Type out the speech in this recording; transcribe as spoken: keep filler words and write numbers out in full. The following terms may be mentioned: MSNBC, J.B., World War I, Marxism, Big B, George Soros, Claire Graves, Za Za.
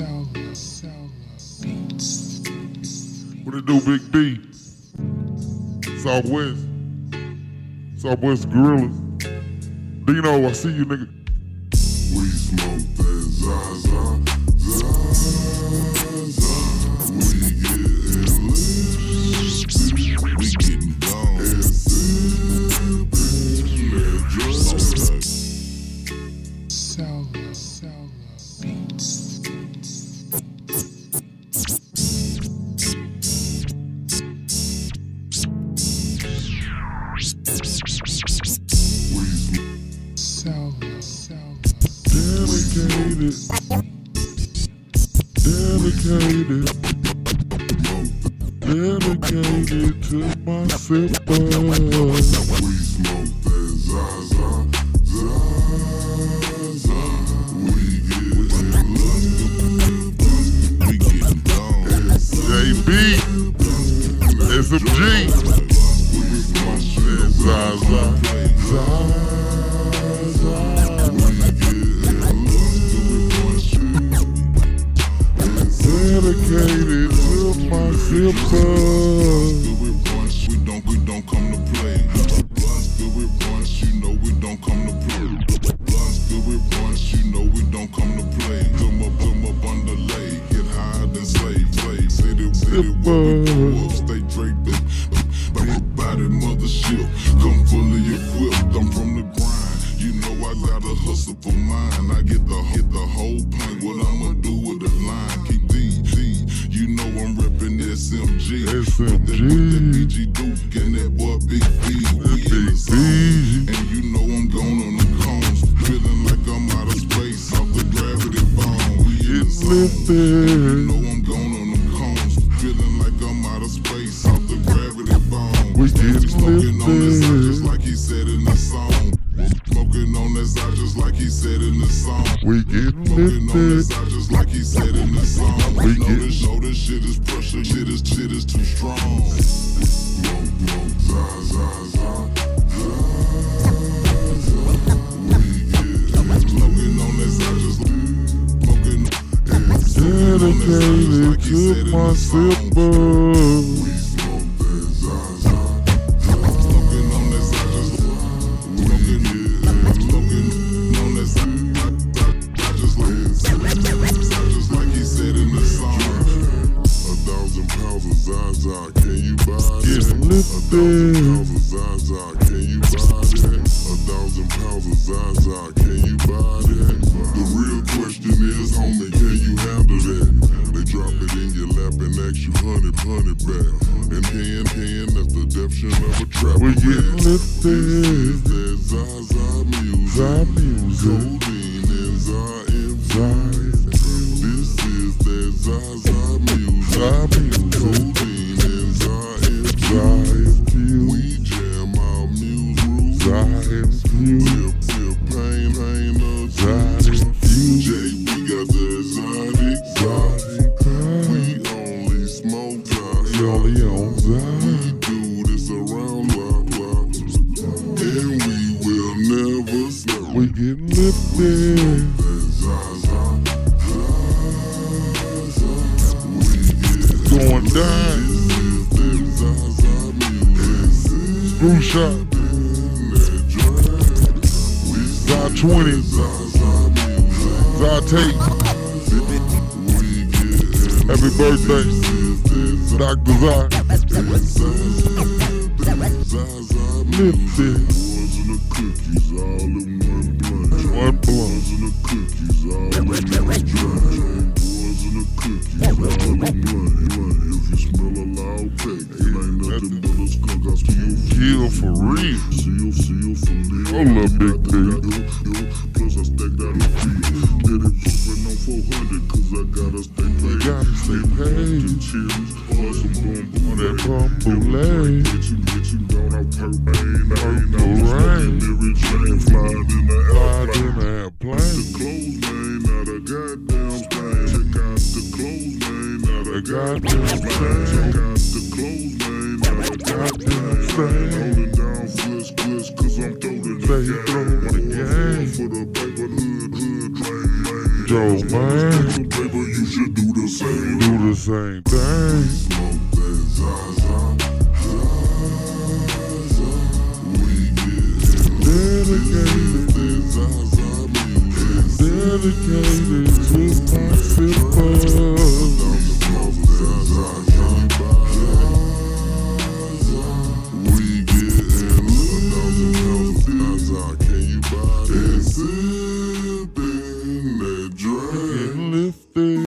What it do, Big B? Southwest. Southwest Gorillas. Dino, I see you, nigga. We smoke that Za Za. Za Za. We get lit. We getting gone. And sipping that drug. Solar, solar beats. Dedicated, dedicated, dedicated to my sipper. We smoke that Za Za, Za Za. We get love, we get down. J B, S M G. We smoke that Za Za, Za Za. Dedicated to my zipper. We don't, we don't come to play. Blunts good with blunts, you know we don't come to play. Blunts good with blunts, you know we don't come to play. Come up, come up on the lake, get high and slay, play. Say the city where we whoop, stay draped. Big body mothership, come fully equipped. I'm from the grind, you know I gotta hustle for mine. I get the hit the whole pint. What I'ma do with the line? Keep S M G, S M G. That, that B G Duke and that boy Big B, we in the zone. And you know I'm gone on the cones, feeling like I'm out of space off the gravity bone. We in the zone. And you know I'm gone on the cones, feeling like I'm out of space off the gravity bone. We get smoking on this I just like he said in the song. Smoking on this I just like he said in the song. We get smoking on this I just like he said in the song. We get. Shit is pressure, shit is, shit is too strong. Smoke, smoke, za, za, za, za, za. We get smoking on that side, just smoking. Dedicated like to my sipper. We smoke that za, za, za. Smoking on that side, just smoking. Smoking on that side, just like, just like he said in the song. Pounds of Zaza, can you buy it? A thousand pounds of Zaza, can you buy it? A thousand pounds of Zaza, can you buy it? The real question is, homie, can you handle that? They drop it in your lap and ask you honey, honey back. And hand, hand, that's the definition of a trap. We get lifted. That Zaza music. Zaza music. Codeine and Zaza influence. This is that Zaza music. I mean, codeine and Zyme. We jam our muse rules. Zyme. Tip, pain, pain, no Zyme. J B got the exotic Zyme. We only smoke Zyme. Only on Zyme. We do this around Zyme. And we will never stop. We get lifted. Zyme. Going down. Screw shot. Za twenty. Za tape. Happy birthday, Doctor Za. Lifted. One blunt. Kill for real. Seal, seal for real. I love Big B. Plus I stack that on field. Did it fucking on four hundred, cause I gotta stay paid. Gotta stay paid. The chills, awesome bumble. That bumble lay. Get you, get you down, I'll purple rain. Purple rain. Every train flying in the airplane. Flying in the airplane. The clothesline, not a goddamn thing. Check out the clothesline, not a goddamn thing. Check out the clothesline, not a goddamn thing. Holding down flips, clips, cause I'm throwing the game. Wanna go for the paper, hood, hood, drain, drain. dope, man. Paper, you should do the same. Do the same thing. Smoke that Za Za, Za Za. We get dedicated, dedicated, dedicated, just my people.